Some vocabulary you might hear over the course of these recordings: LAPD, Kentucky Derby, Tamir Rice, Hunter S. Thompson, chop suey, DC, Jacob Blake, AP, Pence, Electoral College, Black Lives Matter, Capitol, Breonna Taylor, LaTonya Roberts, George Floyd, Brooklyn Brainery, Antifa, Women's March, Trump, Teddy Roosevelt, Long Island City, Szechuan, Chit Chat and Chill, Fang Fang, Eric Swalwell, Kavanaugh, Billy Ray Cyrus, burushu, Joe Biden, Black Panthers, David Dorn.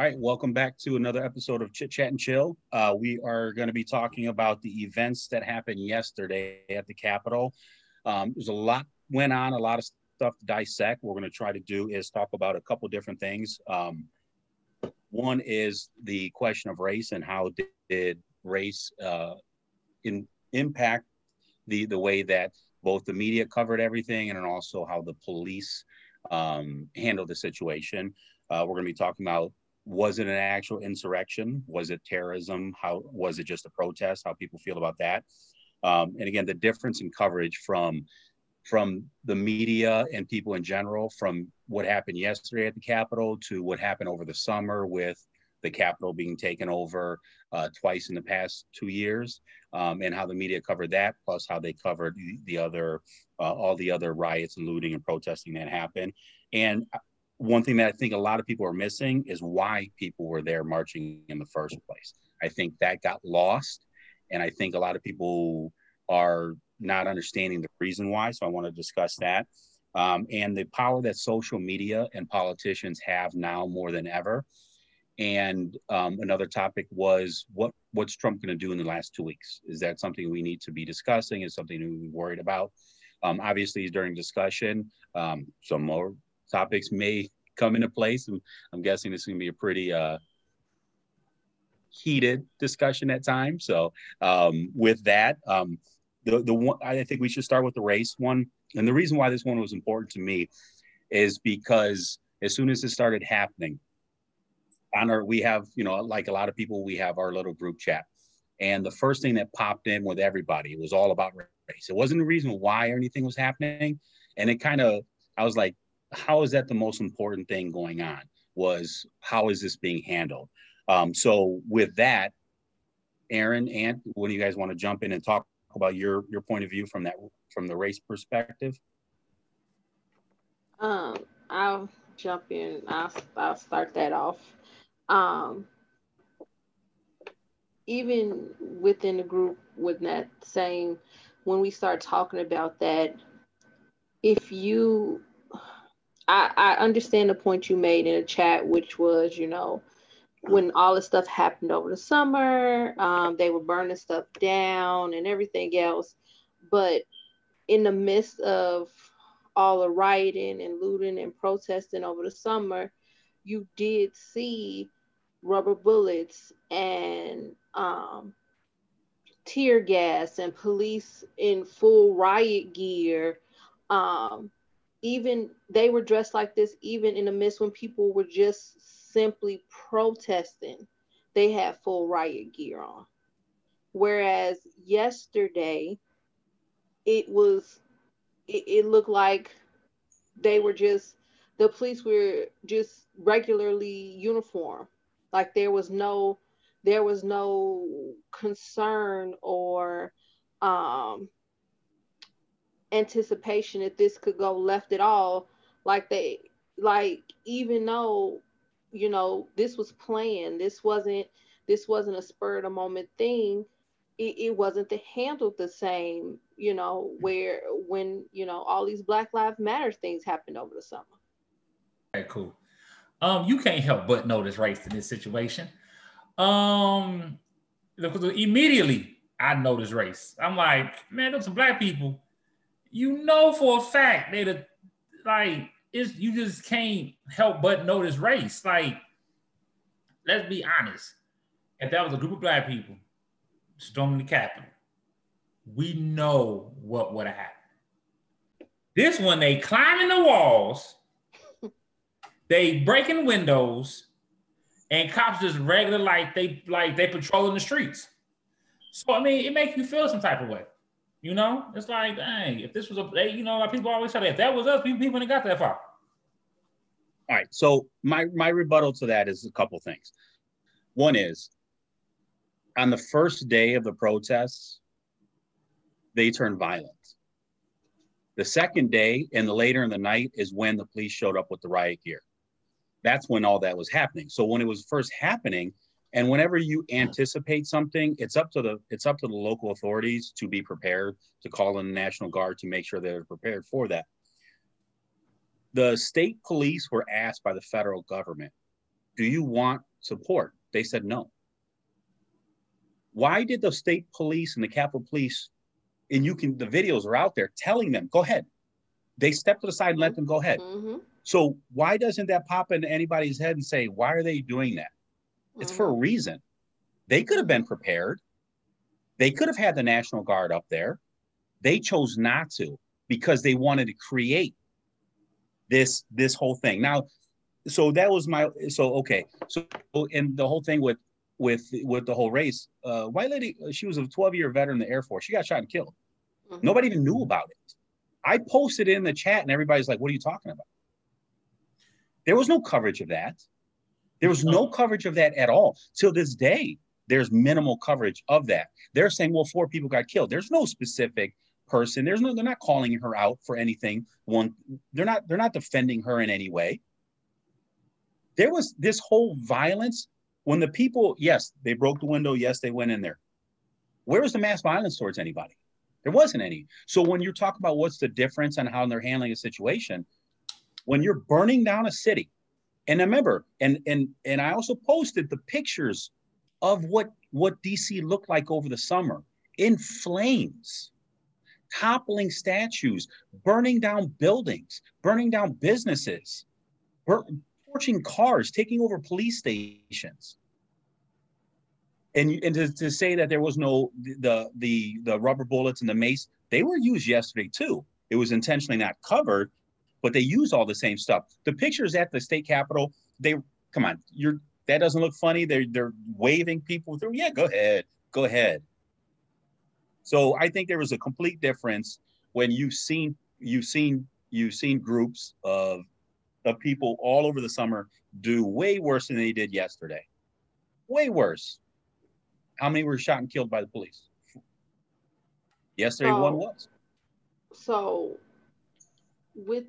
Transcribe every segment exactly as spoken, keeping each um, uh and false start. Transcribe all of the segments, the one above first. All right, welcome back to another episode of Chit Chat and Chill. Uh, we are going to be talking about the events that happened yesterday at the Capitol. Um, there's a lot went on, a lot of stuff to dissect. What we're going to try to do is talk about a couple different things. Um, one is the question of race and how did, did race uh, in, impact the, the way that both the media covered everything and then also how the police um, handled the situation. Uh, we're going to be talking about, was it an actual insurrection? Was it terrorism? How was it just a protest? How people feel about that? Um, and again, the difference in coverage from from the media and people in general, from what happened yesterday at the Capitol to what happened over the summer with the Capitol being taken over uh, twice in the past two years, um, and how the media covered that, plus how they covered the other, uh, all the other riots and looting and protesting that happened. And one thing that I think a lot of people are missing is why people were there marching in the first place. I think that got lost. And I think a lot of people are not understanding the reason why. So I want to discuss that. Um, and the power that social media and politicians have now more than ever. And um, another topic was what what's Trump going to do in the last two weeks? Is that something we need to be discussing? Is something to be worried about? Um, obviously, during discussion, um, some more topics may come into place. And I'm guessing this is going to be a pretty uh, heated discussion at times. So um, with that, um, the, the one, I think we should start with the race one. And the reason why this one was important to me is because as soon as it started happening, on our, we have, you know, like a lot of people, we have our little group chat. And the first thing that popped in with everybody, it was all about race. It wasn't the reason why or anything was happening. And it kind of, I was like, how is that the most important thing going on? Was how is this being handled? Um, so with that, Aaron, Ant, what do you guys want to jump in and talk about your your point of view from that from the race perspective? Um, I'll jump in. I'll I'll start that off. Um, even within the group, with that same, when we start talking about that, if you I, I understand the point you made in a chat, which was, you know, when all this stuff happened over the summer, um, they were burning stuff down and everything else. But in the midst of all the rioting and looting and protesting over the summer, you did see rubber bullets and um, tear gas and police in full riot gear. Um, Even they were dressed like this, even in the midst when people were just simply protesting, they had full riot gear on. Whereas yesterday, it was, it, it looked like they were just, the police were just regularly uniform. Like there was no, there was no concern or, um, anticipation that this could go left at all. Like they, like even though, you know, this was planned, this wasn't this wasn't a spur of the moment thing, it, it wasn't handled the same, you know, where when, you know, all these Black Lives Matter things happened over the summer. All right, cool. Um, you can't help but notice race in this situation. Um, immediately I noticed race. I'm like, man, there's some black people. You know for a fact that, like, it's, you just can't help but notice race. Like, let's be honest. If that was a group of black people storming the Capitol, we know what would have happened. This one, they climbing the walls, they breaking windows, and cops just regular, like they like they patrolling the streets. So I mean, it makes you feel some type of way. You know, it's like, dang, if this was a, they, you know, like people always say that if that was us, people wouldn't have got that far. All right. So my, my rebuttal to that is a couple things. One is, on the first day of the protests, they turned violent. The second day and the later in the night is when the police showed up with the riot gear. That's when all that was happening. So when it was first happening, and whenever you anticipate something, it's up to the it's up to the local authorities to be prepared, to call in the National Guard to make sure they're prepared for that. The state police were asked by the federal government, do you want support. They said no. Why did the state police and the Capitol police, and you can, the videos are out there telling them, go ahead. They stepped to the side and let them go ahead. Mm-hmm. So why doesn't that pop into anybody's head and say, why are they doing that? Mm-hmm. It's for a reason. They could have been prepared. They could have had the National Guard up there. They chose not to because they wanted to create this, this whole thing. Now, so that was my, so, okay. So, and the whole thing with, with, with the whole race, uh, white lady, she was a twelve year veteran in the Air Force. She got shot and killed. Mm-hmm. Nobody even knew about it. I posted in the chat and everybody's like, what are you talking about? There was no coverage of that. There was no coverage of that at all. Till this day, there's minimal coverage of that. They're saying, well, four people got killed. There's no specific person. There's no, they're not calling her out for anything. One, they're not, they're not defending her in any way. There was this whole violence when the people, yes, they broke the window. Yes, they went in there. Where was the mass violence towards anybody? There wasn't any. So when you talk about what's the difference on how they're handling a situation, when you're burning down a city, and remember, and and and I also posted the pictures of what, what D C looked like over the summer, in flames, toppling statues, burning down buildings, burning down businesses, bur- torching cars, taking over police stations. And, and to, to say that there was no, the, the, the rubber bullets and the mace, they were used yesterday too. It was intentionally not covered, but they use all the same stuff. The pictures at the state capitol, they, come on, you're, that doesn't look funny. They're, they're waving people through. Yeah, go ahead, go ahead. So I think there was a complete difference when you've seen, you've seen, you've seen groups of, of people all over the summer do way worse than they did yesterday, way worse. How many were shot and killed by the police? Yesterday, so, one was. So, with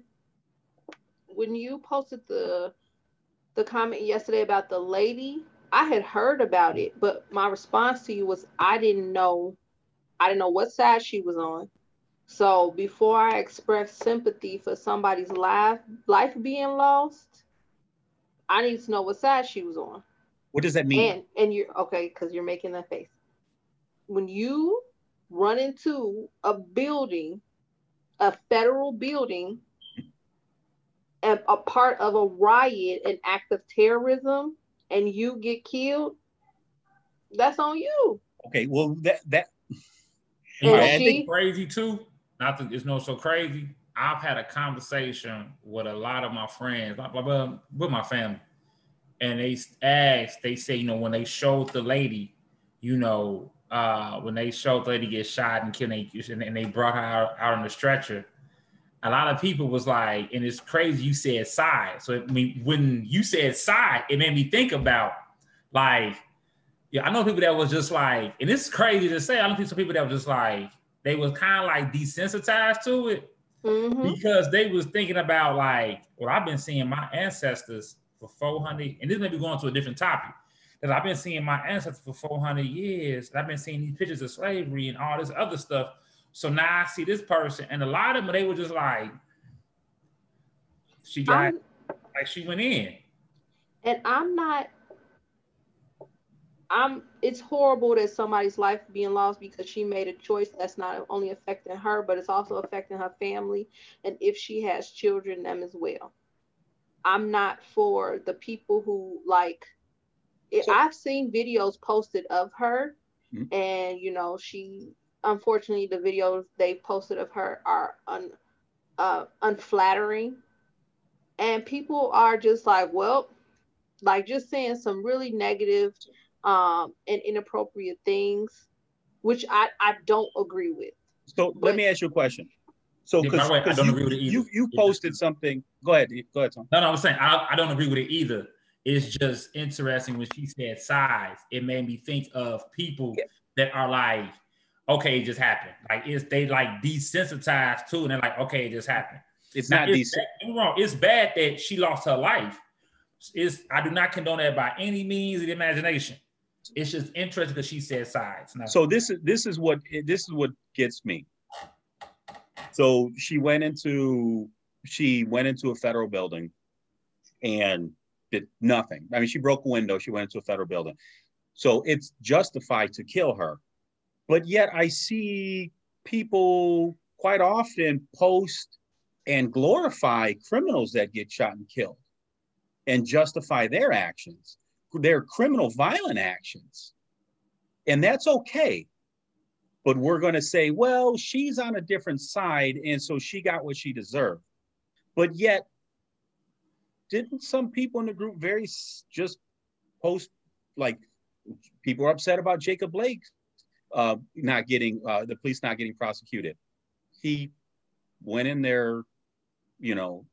when you posted the the comment yesterday about the lady, I had heard about it, but my response to you was I didn't know, I didn't know what side she was on. So before I express sympathy for somebody's life life being lost, I need to know what side she was on. What does that mean? And, and you're okay, because you're making that face. When you run into a building, a federal building, and a part of a riot, an act of terrorism, and you get killed, that's on you. Okay, well, that, that, and right, she, I think crazy too. Not that it's no so crazy. I've had a conversation with a lot of my friends, blah, blah, blah, with my family. And they asked, they say, you know, when they showed the lady, you know, uh, when they showed the lady get shot and killed, and they brought her out, out on the stretcher, a lot of people was like, and it's crazy you said side. So, I mean, when you said side, it made me think about, like, yeah, I know people that was just like, and it's crazy to say, I know some people that was just like, they was kind of like desensitized to it, mm-hmm. because they was thinking about like, well, I've been seeing my ancestors for four hundred, and this may be going to a different topic, because I've been seeing my ancestors for four hundred years, and I've been seeing these pictures of slavery and all this other stuff. So now I see this person, and a lot of them, they were just like, she got, I'm, like she went in. And I'm not, I'm, it's horrible that somebody's life being lost because she made a choice that's not only affecting her, but it's also affecting her family. And if she has children, them as well. I'm not for the people who like, it, so, I've seen videos posted of her, mm-hmm. and you know, she, unfortunately the videos they posted of her are un, uh, unflattering, and people are just like, well, like just saying some really negative um, and inappropriate things, which I, I don't agree with. So but, let me ask you a question. So, because you, you, you posted something. Go ahead. Go ahead, Tom. No, no, I was saying I, I don't agree with it either. It's just interesting when she said size. It made me think of people yeah. that are like, okay, it just happened. Like, it's, they like desensitized too, and they're like, okay, it just happened. It's now, not it's, bad, wrong. It's bad that she lost her life. It's, I do not condone that by any means of the imagination. It's just interesting because she said size. Now, so this is this is what this is what gets me. So she went into she went into a federal building, and did nothing. I mean, she broke a window. She went into a federal building. So it's justified to kill her. But yet I see people quite often post and glorify criminals that get shot and killed and justify their actions, their criminal violent actions. And that's okay. But we're going to say, well, she's on a different side, and so she got what she deserved. But yet, didn't some people in the group very just post, like, people are upset about Jacob Blake uh, not getting, uh, the police not getting prosecuted. He went in there, you know,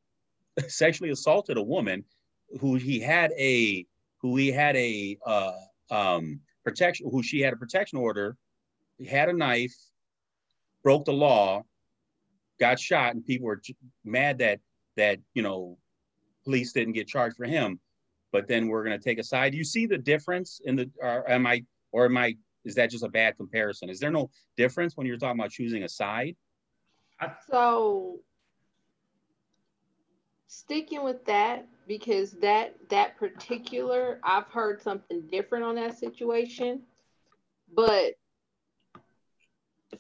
sexually assaulted a woman who he had a, who he had a uh, um, protection, who she had a protection order. He had a knife, broke the law, got shot, and people were mad that, that you know, police didn't get charged for him. But then we're going to take a side. Do you see the difference in the, or am I, or am I, is that just a bad comparison? Is there no difference when you're talking about choosing a side? So, sticking with that, because that, that particular, I've heard something different on that situation, but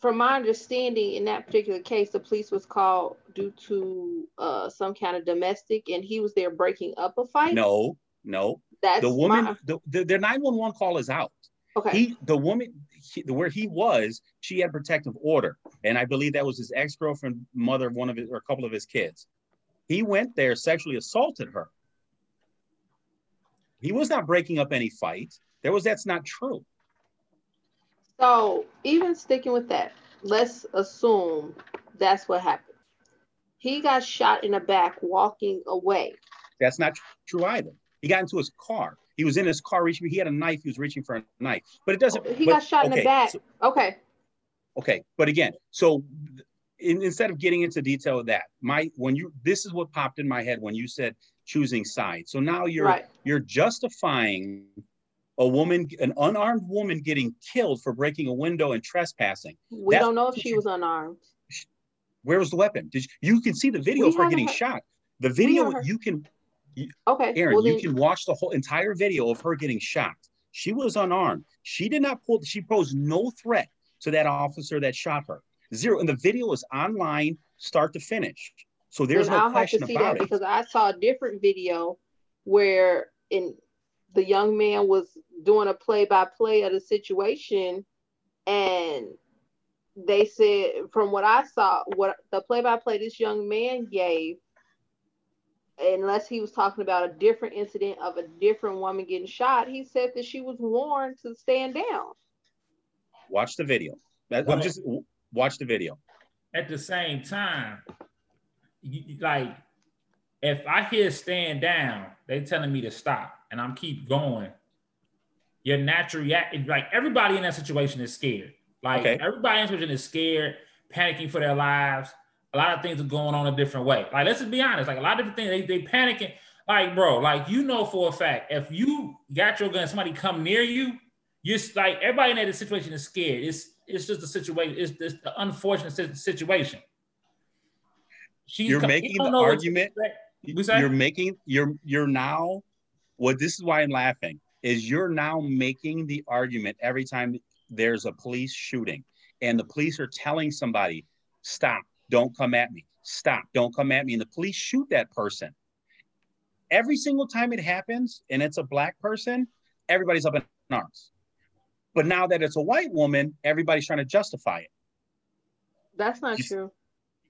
from my understanding, in that particular case, the police was called due to uh, some kind of domestic, and he was there breaking up a fight. No, no. That's the woman. My... The, the, their nine one one call is out. Okay. He, the woman, he, where he was, she had a protective order, and I believe that was his ex-girlfriend, mother of one of his or a couple of his kids. He went there, sexually assaulted her. He was not breaking up any fight. There was that's not true. So even sticking with that, let's assume that's what happened. He got shot in the back walking away. That's not true either. He got into his car. He was in his car reaching. He had a knife. He was reaching for a knife. But it doesn't. He but, got shot okay, in the back. So, okay. Okay. But again, so in, instead of getting into detail of that, my when you this is what popped in my head when you said choosing sides. So now you're right. You're justifying a woman, an unarmed woman getting killed for breaking a window and trespassing. We That's, don't know if she was unarmed. Where was the weapon? Did you, you can see the video we of her getting her. shot. The video, you can, you, okay, Aaron, well, you then, can watch the whole entire video of her getting shot. She was unarmed. She did not pull, she posed no threat to that officer that shot her. Zero, and the video is online, start to finish. So there's no I'll question have to see about that it. Because I saw a different video where in, the young man was doing a play-by-play of the situation, and they said, from what I saw, what the play-by-play this young man gave, unless he was talking about a different incident of a different woman getting shot, he said that she was warned to stand down. Watch the video. That, well, I'm just watch the video. At the same time, you, like, if I hear stand down, they're telling me to stop, and I'm keep going. Your natural reaction, like everybody in that situation is scared. Like okay. everybody in that situation is scared, panicking for their lives. A lot of things are going on a different way. Like, let's just be honest. Like a lot of different things, they, they panicking. Like, bro, like, you know for a fact, if you got your gun, somebody come near you, you're like, everybody in that situation is scared. It's it's just the situation. It's just the unfortunate situation. She's you're making the argument. You're making, you're, you're now, Well, this is why I'm laughing, is you're now making the argument every time there's a police shooting and the police are telling somebody, stop, don't come at me, stop, don't come at me, and the police shoot that person. Every single time it happens and it's a black person, everybody's up in arms. But now that it's a white woman, everybody's trying to justify it. That's not it's, true.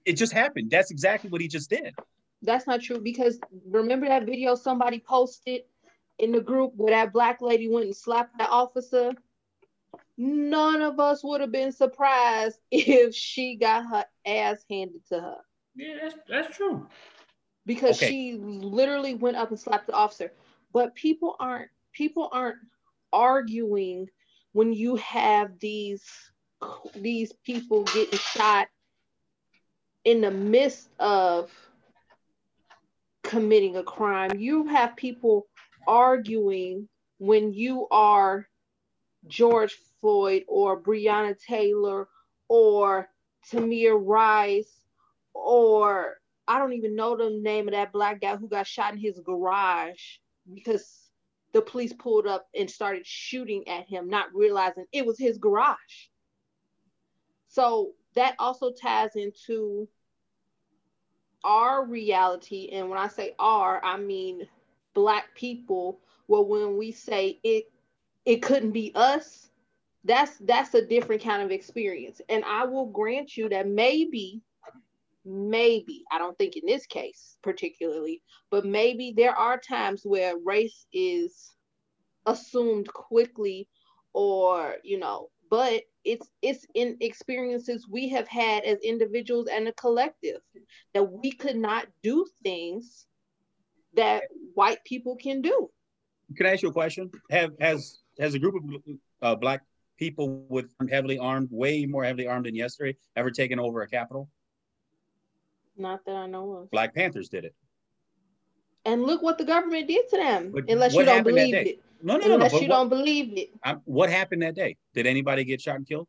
It just happened. That's exactly what he just did. That's not true, because remember that video somebody posted in the group where that black lady went and slapped that officer? None of us would have been surprised if she got her ass handed to her. Yeah, that's, that's true. Because okay. she literally went up and slapped the officer. But people aren't, people aren't arguing when you have these, these people getting shot in the midst of committing a crime. You have people arguing when you are George Floyd or Breonna Taylor or Tamir Rice, or I don't even know the name of that black guy who got shot in his garage. because the police pulled up and started shooting at him, not realizing it was his garage. So that also ties into our reality. And when I say our, I mean Black people. Well, when we say it, it couldn't be us, that's that's a different kind of experience. And I will grant you that maybe, maybe, I don't think in this case particularly, but maybe there are times where race is assumed quickly or, you know, but it's it's in experiences we have had as individuals and a collective that we could not do things that white people can do. Can I ask you a question? Have has has a group of uh, Black people with heavily armed, way more heavily armed than yesterday, ever taken over a Capitol? Not that I know of. Black Panthers did it. And look what the government did to them. But unless you don't believe it. No, no, no. Unless no, you what, don't believe it. I'm, what happened that day? Did anybody get shot and killed?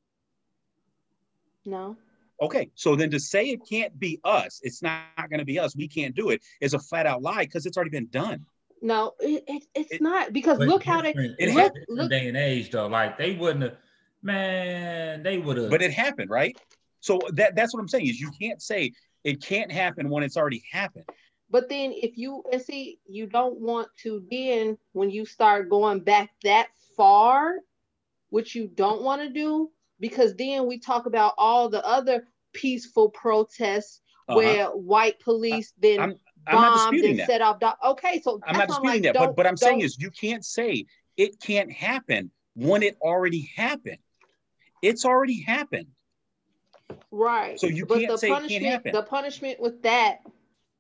No. Okay, so then to say it can't be us, it's not going to be us, we can't do it, is a flat out lie because it's already been done. No, it, it, it's it, not because look how they it look, look day and age though. Like they wouldn't have, man, they would have. But it happened, right? So that that's what I'm saying is you can't say it can't happen when it's already happened. But then if you and see, you don't want to then when you start going back that far, which you don't want to do, because then we talk about all the other peaceful protests uh-huh. where white police I, then. I'm, I'm not disputing that. Set off do- okay, so I'm not disputing like, that, but what I'm saying is you can't say it can't happen when it already happened. It's already happened. Right. So you but can't say it can't happen. The punishment with that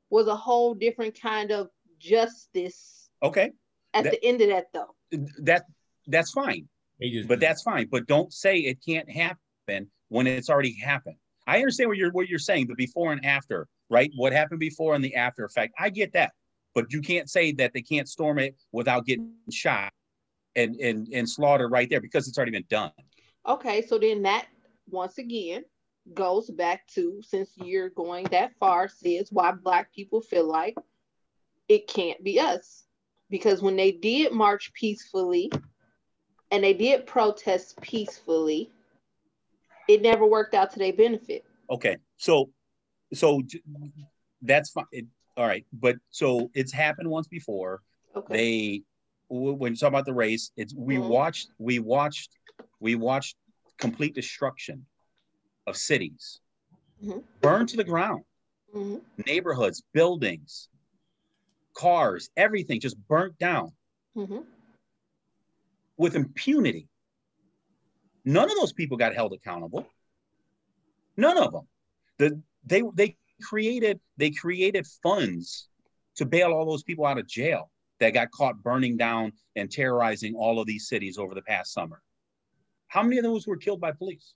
was a whole different kind of justice. Okay. At that, the end of that, though. That That's fine. But that's fine. But don't say it can't happen when it's already happened. I understand what you're what you're saying, the before and after. Right? What happened before and the after effect. I get that. But you can't say that they can't storm it without getting shot and, and, and slaughtered right there because it's already been done. Okay. So then that, once again, goes back to, since you're going that far, says why Black people feel like it can't be us. Because when they did march peacefully and they did protest peacefully, it never worked out to their benefit. Okay. So... So that's fine. It, all right. But so it's happened once before. Okay. They, when you talk about the race, it's, we mm-hmm. watched, we watched, we watched complete destruction of cities, mm-hmm. burned to the ground, mm-hmm. neighborhoods, buildings, cars, everything just burnt down mm-hmm. with impunity. None of those people got held accountable. None of them. The, They they created they created funds to bail all those people out of jail that got caught burning down and terrorizing all of these cities over the past summer. How many of those were killed by police?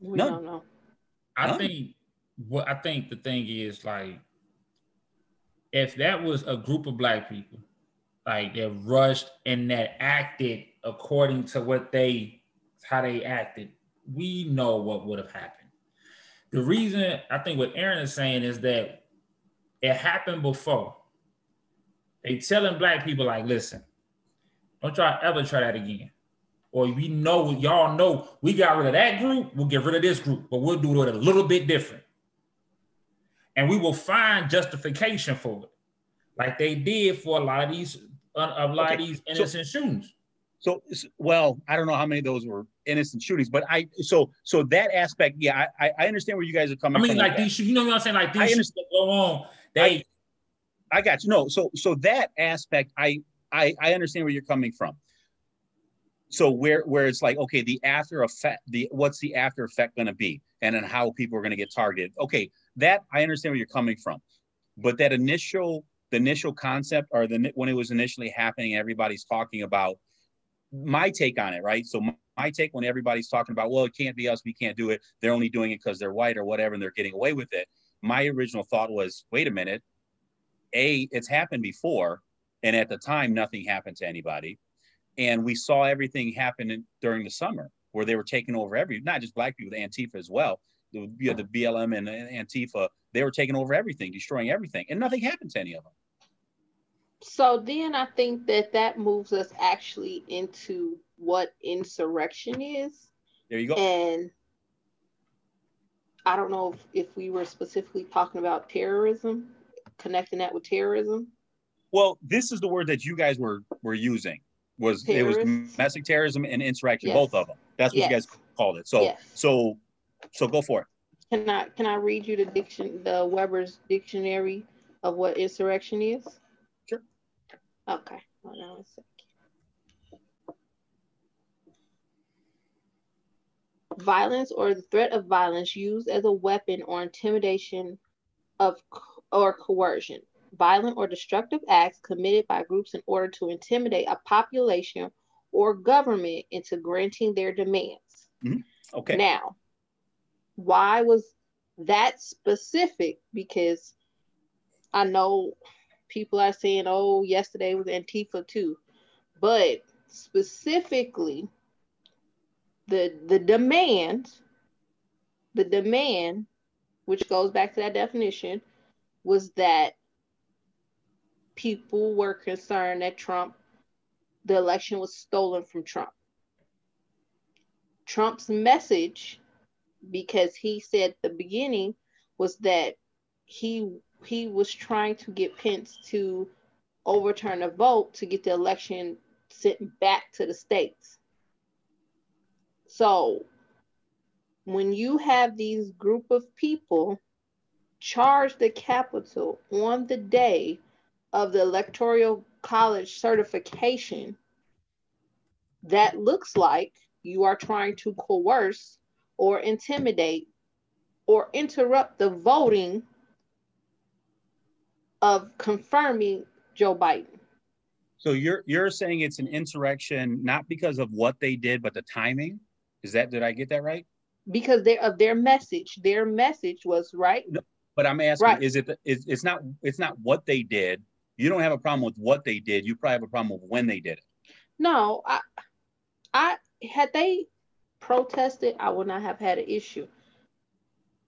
We None. don't know. I None. think what I think the thing is, like, if that was a group of Black people, like, that rushed and that acted according to what they how they acted, we know what would have happened. The reason I think what Aaron is saying is that it happened before. They telling Black people, like, listen, don't y'all ever try that again. Or we know, y'all know, we got rid of that group, we'll get rid of this group, but we'll do it a little bit different. And we will find justification for it. Like they did for a lot of these, a lot okay. of these innocent so, shootings. So, well, I don't know how many of those were innocent shootings, but I, so, so that aspect, yeah, I, I understand where you guys are coming from. I mean, from like these, you know what I'm saying? Like these shootings that go on, they. I, I got you. No, so, so that aspect, I, I, I understand where you're coming from. So where, where it's like, okay, the after effect, the, what's the after effect going to be? And then how people are going to get targeted. Okay. That I understand where you're coming from, but that initial, the initial concept or the, when it was initially happening, everybody's talking about. My take on it, right? So my, my take when everybody's talking about, well, it can't be us, we can't do it. They're only doing it because they're white or whatever, and they're getting away with it. My original thought was, wait a minute. A, it's happened before, and at the time, nothing happened to anybody. And we saw everything happen in, during the summer where they were taking over every, not just Black people, the Antifa as well. The, you know, the B L M and Antifa, they were taking over everything, destroying everything, and nothing happened to any of them. So then I think that that moves us actually into what insurrection is. There you go. And I don't know if, if we were specifically talking about terrorism, connecting that with terrorism. Well, this is the word that you guys were were using. Was terrorists. It was domestic terrorism and insurrection, yes. Both of them. That's what yes. you guys called it. So yes. so so go for it. Can I can I read you the diction the Webber's dictionary of what insurrection is? Sure. Okay. Hold on a second. Violence or the threat of violence used as a weapon or intimidation of co- or coercion. Violent or destructive acts committed by groups in order to intimidate a population or government into granting their demands. Mm-hmm. Okay. Now, why was that specific? Because I know people are saying, oh, yesterday was Antifa too. But specifically, the the demand, the demand, which goes back to that definition, was that people were concerned that Trump, the election was stolen from Trump. Trump's message, because he said at the beginning, was that he he was trying to get Pence to overturn a vote to get the election sent back to the states. So when you have these group of people charge the Capitol on the day of the Electoral College certification, that looks like you are trying to coerce or intimidate or interrupt the voting of confirming Joe Biden. So you're you're saying it's an insurrection, not because of what they did, but the timing? Is that, did I get that right? Because they, of their message. Their message was, right? No, but I'm asking, right. is it the, is, it's not it's not what they did. You don't have a problem with what they did. You probably have a problem with when they did it. No, I, I had they protested, I would not have had an issue.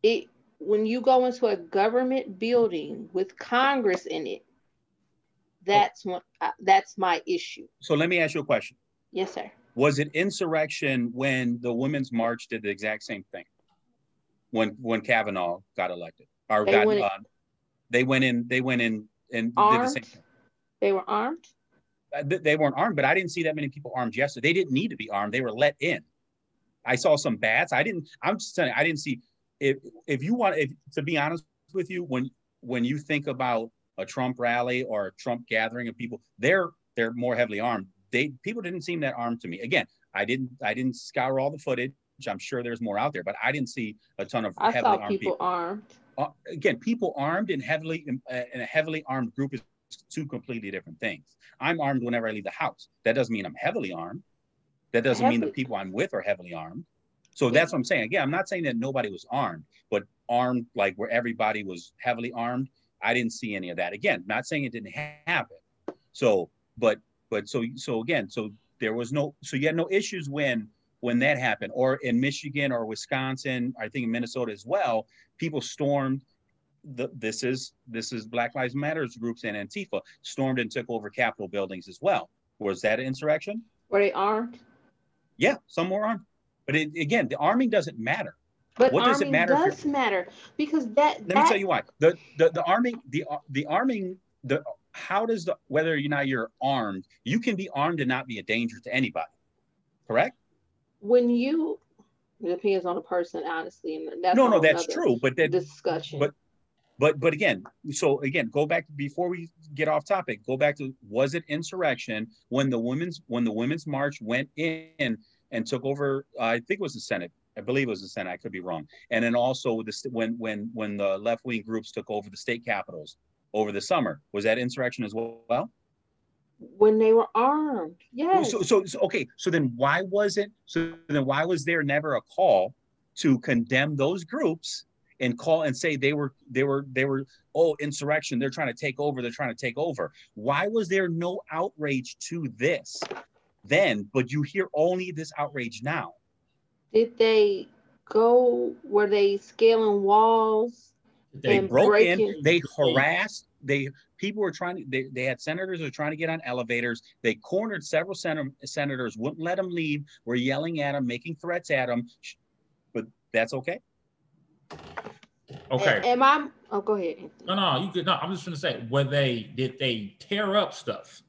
It when you go into a government building with Congress in it, that's oh. when I, that's my issue. So let me ask you a question. Yes, sir. Was it insurrection when the Women's March did the exact same thing? When when Kavanaugh got elected, or they got went, uh, they went in. They went in. And armed? Did the same thing. They were armed? They weren't armed, but I didn't see that many people armed yesterday. They didn't need to be armed. They were let in. I saw some bats. I didn't, I'm just telling you, I didn't see, if if you want, if, to be honest with you, when when you think about a Trump rally or a Trump gathering of people, they're they're more heavily armed. They people didn't seem that armed to me. Again, I didn't I didn't scour all the footage. I'm sure there's more out there, but I didn't see a ton of I heavily saw armed people. people. Armed. Uh, again, people armed and heavily in, uh, in a heavily armed group is two completely different things. I'm armed whenever I leave the house. That doesn't mean I'm heavily armed. That doesn't heavily. mean the people I'm with are heavily armed. So yeah. that's what I'm saying. Again, I'm not saying that nobody was armed, but armed like where everybody was heavily armed. I didn't see any of that. Again, not saying it didn't happen. So, but but so so again, so there was no so you had no issues when. when that happened, or in Michigan or Wisconsin, I think in Minnesota as well, people stormed, the, this is this is Black Lives Matters groups and Antifa, stormed and took over Capitol buildings as well. Was that an insurrection? Were they armed? Yeah, some were armed. But it, again, the arming doesn't matter. But what does it matter? does matter because that- Let that... me tell you why. The, the, the arming, the, the arming, the how does the, whether or not you're armed, you can be armed and not be a danger to anybody, correct? When you, it depends on the person, honestly, and that's no, no, that's true. But that discussion, but, but, but again, so again, go back before we get off topic. Go back to was it insurrection when the women's when the Women's March went in and took over? Uh, I think it was the Senate. I believe it was the Senate. I could be wrong. And then also the when when when the left wing groups took over the state capitals over the summer, was that insurrection as well? When they were armed, yes. So, so, so, okay. So then, why was it? So then, why was there never a call to condemn those groups and call and say they were, they were, they were, oh, insurrection? They're trying to take over. They're trying to take over. Why was there no outrage to this then? But you hear only this outrage now. Did they go? Were they scaling walls? They broke in. They harassed. they people were trying to, they, they had senators who were trying to get on elevators. They cornered several sen- senators, wouldn't let them leave, were yelling at them, making threats at them, but that's okay. Okay. Am I, oh, go ahead. No, no, you could, no, I'm just gonna say, were they, did they tear up stuff?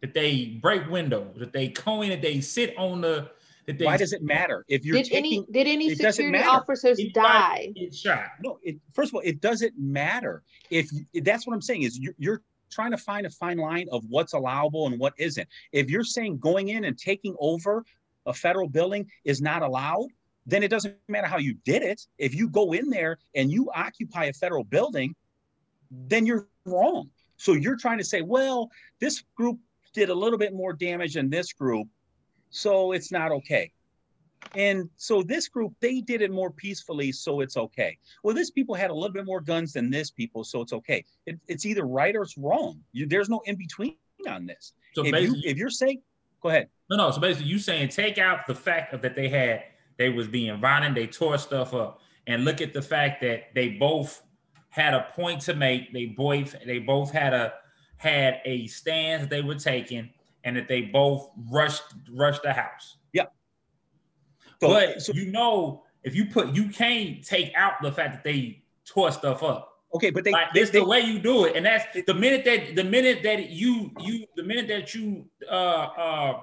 Did they break windows? Did they coin, did they sit on the, They, Why does it matter if you're did taking, any did any security officers it, die? It, it no, it, first of all, it doesn't matter. If, if that's what I'm saying is you're, you're trying to find a fine line of what's allowable and what isn't. If you're saying going in and taking over a federal building is not allowed, then it doesn't matter how you did it. If you go in there and you occupy a federal building, then you're wrong. So you're trying to say, well, this group did a little bit more damage than this group, so it's not okay. And so this group, they did it more peacefully, so it's okay. Well, this people had a little bit more guns than this people, so it's okay. It, it's either right or it's wrong. You, there's no in between on this. So if, you, if you're saying, go ahead. No, no. So basically, you saying take out the fact of that they had, they was being violent, they tore stuff up, and look at the fact that they both had a point to make. They both, they both had a had a stance they were taking, and that they both rushed rushed the house. Yeah. So, but so, you know, if you put, you can't take out the fact that they tore stuff up. Okay, but they, like, they, it's they, the way you do it, and that's they, the minute that the minute that you you the minute that you uh uh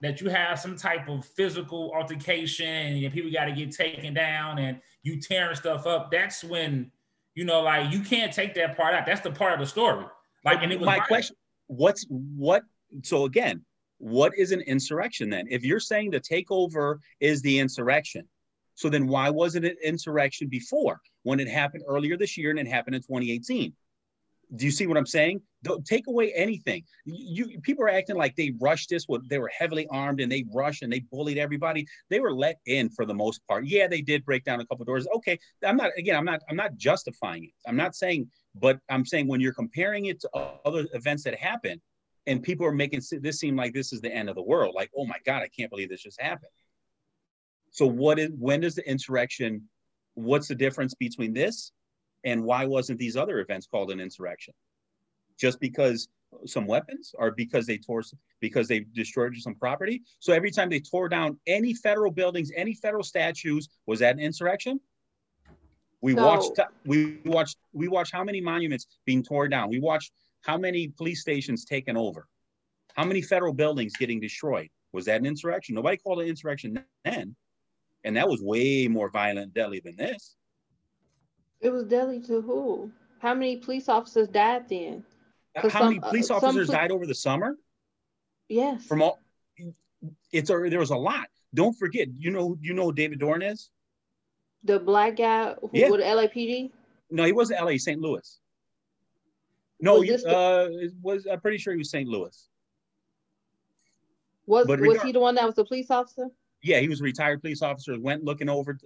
that you have some type of physical altercation and people got to get taken down and you tearing stuff up, that's when, you know, like, you can't take that part out. That's the part of the story. Like, and it was my violent. question. What's what? So again, what is an insurrection then? If you're saying the takeover is the insurrection, so then why wasn't it an insurrection before, when it happened earlier this year and it happened in twenty eighteen? Do you see what I'm saying? Don't take away anything. You people are acting like they rushed this. Well, they were heavily armed and they rushed and they bullied everybody. They were let in for the most part. Yeah, they did break down a couple of doors. Okay, I'm not again. I'm not. I'm not justifying it. I'm not saying, but I'm saying when you're comparing it to other events that happened, and people are making this seem like this is the end of the world. Like, oh my God, I can't believe this just happened. So what is, when is the insurrection? What's the difference between this and why wasn't these other events called an insurrection? Just because some weapons, or because they tore, because they destroyed some property? So every time they tore down any federal buildings, any federal statues, was that an insurrection? We no. watched, we watched, we watched how many monuments being torn down. We watched how many police stations taken over? How many federal buildings getting destroyed? Was that an insurrection? Nobody called it insurrection then. And that was way more violent and deadly than this. It was deadly to who? How many police officers died then? How some, many police uh, officers pl- died over the summer? Yes. From all, it's a, there was a lot. Don't forget, you know, you know who David Dorn is? The black guy who yeah. with L A P D? No, he wasn't L A, Saint Louis. No, was the, uh, was I'm pretty sure he was Saint Louis. Was regard- was he the one that was the police officer? Yeah, he was a retired police officer. Went looking over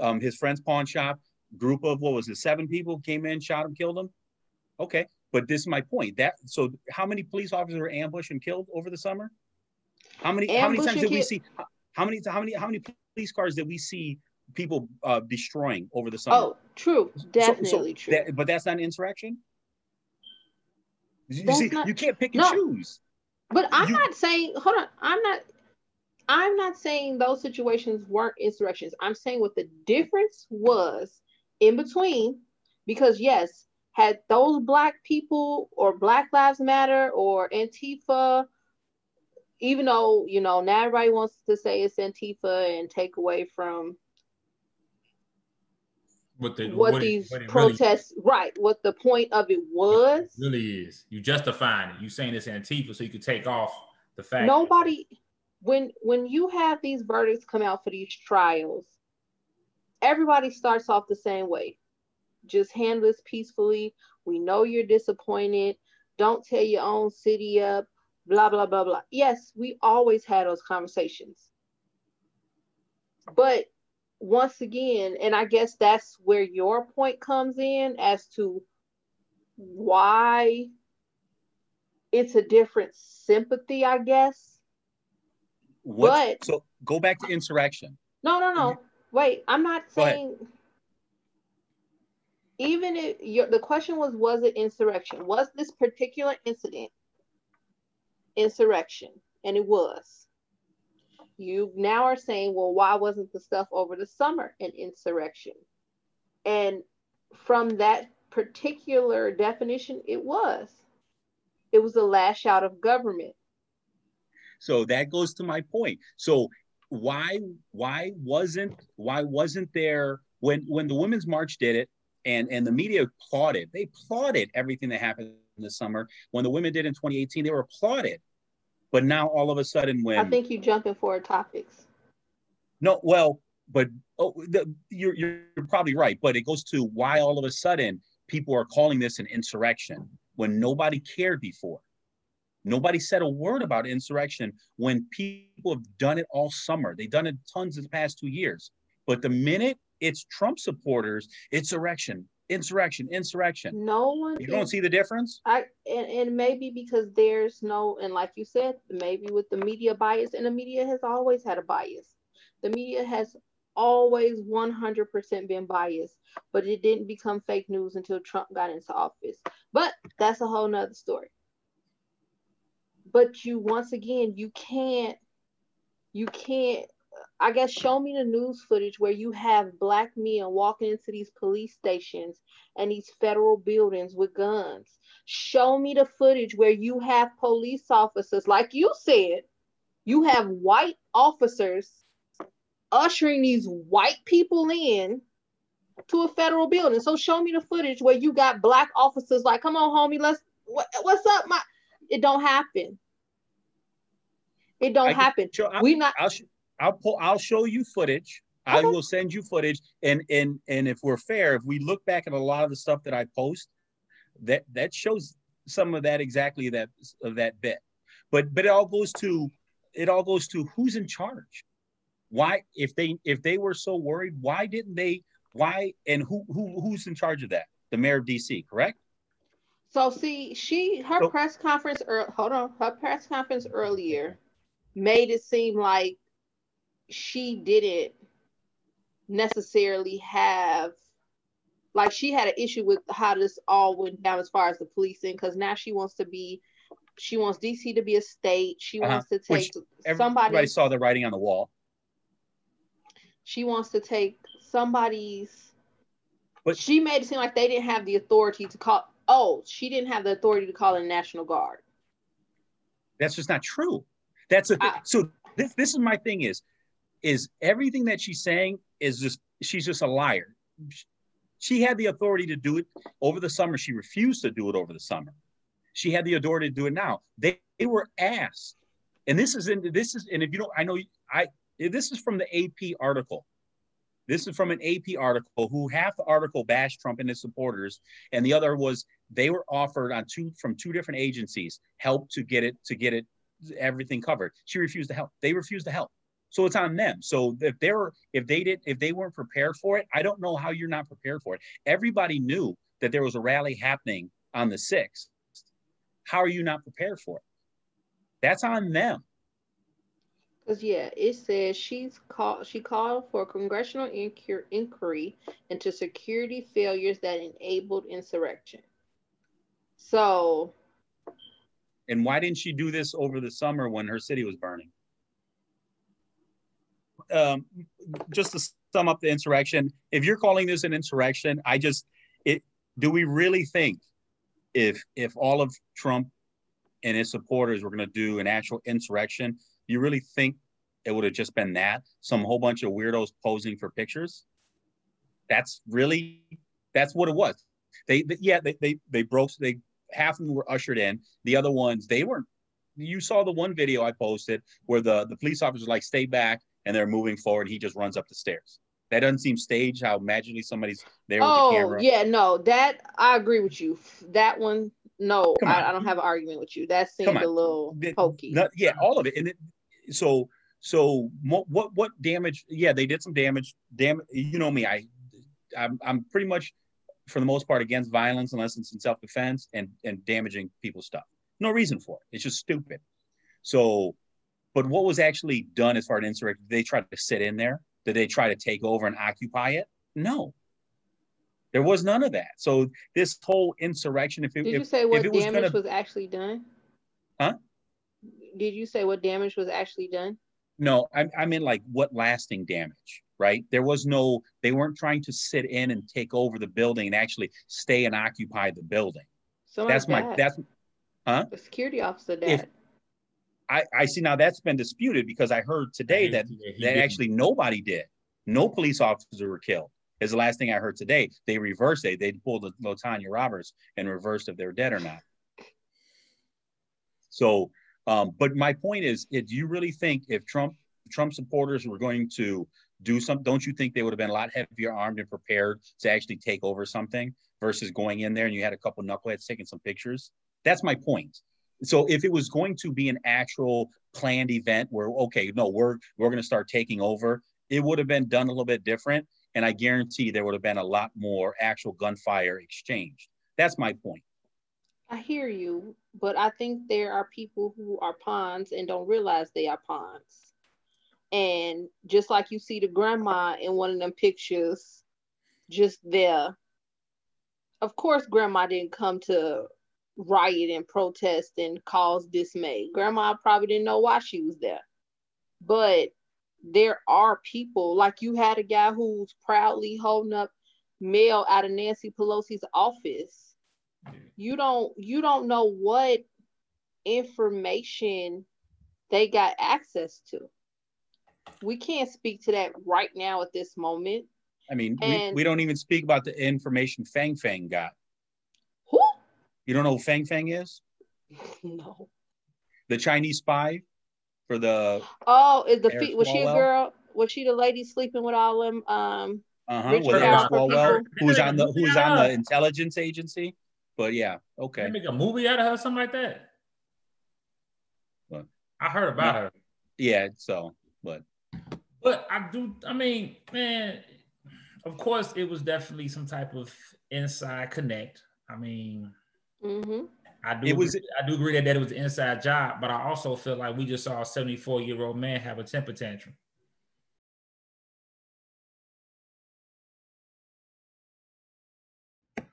um, his friend's pawn shop. Group of what was it? Seven people came in, shot him, killed him. Okay, but this is my point. That so, how many police officers were ambushed and killed over the summer? How many? Ambush how many times did we see? How, how many? How many? How many police cars did we see people uh, destroying over the summer? Oh, true, definitely so, so true. That, but that's not an insurrection. You That's see, not, you can't pick and no, choose. But I'm you, not saying, hold on, I'm not, I'm not saying those situations weren't insurrections. I'm saying what the difference was in between, because yes, had those black people or Black Lives Matter or Antifa, even though, you know, now everybody wants to say it's Antifa and take away from What, the, what, what these it, what protests, really, right, what the point of it was. It really is. You justifying it. You saying it's Antifa so you could take off the fact. Nobody, when when you have these verdicts come out for these trials, everybody starts off the same way. Just handle this peacefully. We know you're disappointed. Don't tear your own city up. Blah, blah, blah, blah. Yes, we always had those conversations. But once again, and I guess that's where your point comes in as to why it's a different sympathy, I guess. What? But, so go back to insurrection. No, no, no. Wait, I'm not saying. even if your, the question was, was it insurrection? Was this particular incident insurrection? And it was. You now are saying, well, why wasn't the stuff over the summer an insurrection? And from that particular definition, it was. It was a lash out of government. So that goes to my point. So why why wasn't why wasn't there when when the Women's March did it and and the media applauded, they applauded everything that happened in the summer. When the women did in twenty eighteen, they were applauded. But now all of a sudden, when I think you're jumping forward topics. No, well, but oh, the, you're you're probably right. But it goes to why all of a sudden people are calling this an insurrection when nobody cared before. Nobody said a word about insurrection when people have done it all summer. They've done it tons in the past two years. But the minute it's Trump supporters, insurrection, insurrection, insurrection. No one. You don't is, see the difference? I and, and maybe because there's no, and like you said, maybe with the media bias, and the media has always had a bias. The media has always one hundred percent been biased, but it didn't become fake news until Trump got into office. But that's a whole nother story. But you, once again, you can't, you can't, I guess, show me the news footage where you have black men walking into these police stations and these federal buildings with guns. Show me the footage where you have police officers, like you said, you have white officers ushering these white people in to a federal building. So show me the footage where you got black officers like, come on, homie, let's, what, what's up, my... It don't happen. It don't I happen. Show, we not. I'll, I'll pull. I'll show you footage. Okay. I will send you footage. And and and if we're fair, if we look back at a lot of the stuff that I post, that that shows some of that exactly that of that bit. But but it all goes to it all goes to who's in charge. Why if they if they were so worried, why didn't they? Why and who who who's in charge of that? The mayor of D C, correct? So see, she her oh. press conference. Er, hold on, her press conference earlier made it seem like she didn't necessarily have, like she had an issue with how this all went down as far as the policing, because now she wants to be, she wants D C to be a state. She uh-huh. wants to take Which, somebody. Everybody saw the writing on the wall. She wants to take somebody's. But she made it seem like they didn't have the authority to call. Oh, she didn't have the authority to call in the National Guard. That's just not true. That's a th- I, so. This this is my thing is, is everything that she's saying is just she's just a liar. She had the authority to do it over the summer. She refused to do it over the summer. She had the authority to do it now. They, they were asked, and this is in this is and if you don't, I know I this is from the A P article. This is from an A P article who half the article bashed Trump and his supporters. And the other was they were offered on two from two different agencies help to get it, to get it, everything covered. She refused to help. They refused to help. So it's on them. So if they were, if they did, if they weren't prepared for it, I don't know how you're not prepared for it. Everybody knew that there was a rally happening on the sixth. How are you not prepared for it? That's on them. Yeah, it says she's called. She called for a congressional inquiry into security failures that enabled insurrection. So, and why didn't she do this over the summer when her city was burning? Um, just to sum up the insurrection, if you're calling this an insurrection, I just it. Do we really think if if all of Trump and his supporters were going to do an actual insurrection? You really think it would have just been that? Some whole bunch of weirdos posing for pictures? That's really, that's what it was. They, they yeah, they, they they broke, they half of them were ushered in. The other ones, they weren't, you saw the one video I posted where the, the police officers were like, stay back, and they're moving forward. He just runs up the stairs. That doesn't seem staged, how magically somebody's there oh, with the camera. Oh, yeah, no, that, I agree with you. That one, no, I, I don't have an argument with you. That seemed a little pokey. The, yeah, all of it. And it, So, so what? What damage? Yeah, they did some damage. Damn, you know me. I, I'm, I'm pretty much, for the most part, against violence unless it's in self-defense and and damaging people's stuff. No reason for it. It's just stupid. So, but what was actually done as far as insurrection? Did they try to sit in there? Did they try to take over and occupy it? No. There was none of that. So this whole insurrection, if it, did you say what damage was, gonna, was actually done? Huh? Did you say what damage was actually done? No, I, I mean like what lasting damage, right? There was no, they weren't trying to sit in and take over the building and actually stay and occupy the building. Someone that's my, died. that's, huh? The security officer died. If, I, I see now that's been disputed because I heard today that, that actually nobody did. No police officers were killed. Is the last thing I heard today. They reversed it. They pulled the LaTonya Roberts and reversed if they're dead or not. So, um, but my point is, do you really think if Trump Trump supporters were going to do something, don't you think they would have been a lot heavier armed and prepared to actually take over something versus going in there and you had a couple knuckleheads taking some pictures? That's my point. So if it was going to be an actual planned event where, okay, no, we're we're going to start taking over, it would have been done a little bit different. And I guarantee there would have been a lot more actual gunfire exchanged. That's my point. I hear you, but I think there are people who are pawns and don't realize they are pawns. And just like you see the grandma in one of them pictures, just there. Of course, grandma didn't come to riot and protest and cause dismay. Grandma probably didn't know why she was there. But there are people, like you had a guy who's proudly holding up mail out of Nancy Pelosi's office. You don't you don't know what information they got access to. We can't speak to that right now at this moment. I mean, and we, we don't even speak about the information Fang Fang got. Who? You don't know who Fang Fang is? No. The Chinese spy? For the oh, is the feet was she a girl? Was she the lady sleeping with all them? Um, uh huh. With Eric Swalwell, who was on the who was on the intelligence agency. But yeah, okay. They make a movie out of her, something like that. But, I heard about yeah, her. Yeah. So, but but I do. I mean, man. Of course, it was definitely some type of inside connect. I mean. Mm-hmm. I do, it was, agree, I do agree that, that it was an inside job, but I also feel like we just saw a seventy-four-year-old man have a temper tantrum. And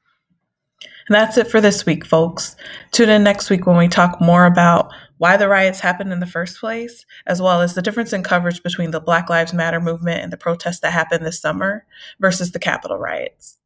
that's it for this week, folks. Tune in next week when we talk more about why the riots happened in the first place, as well as the difference in coverage between the Black Lives Matter movement and the protests that happened this summer versus the Capitol riots.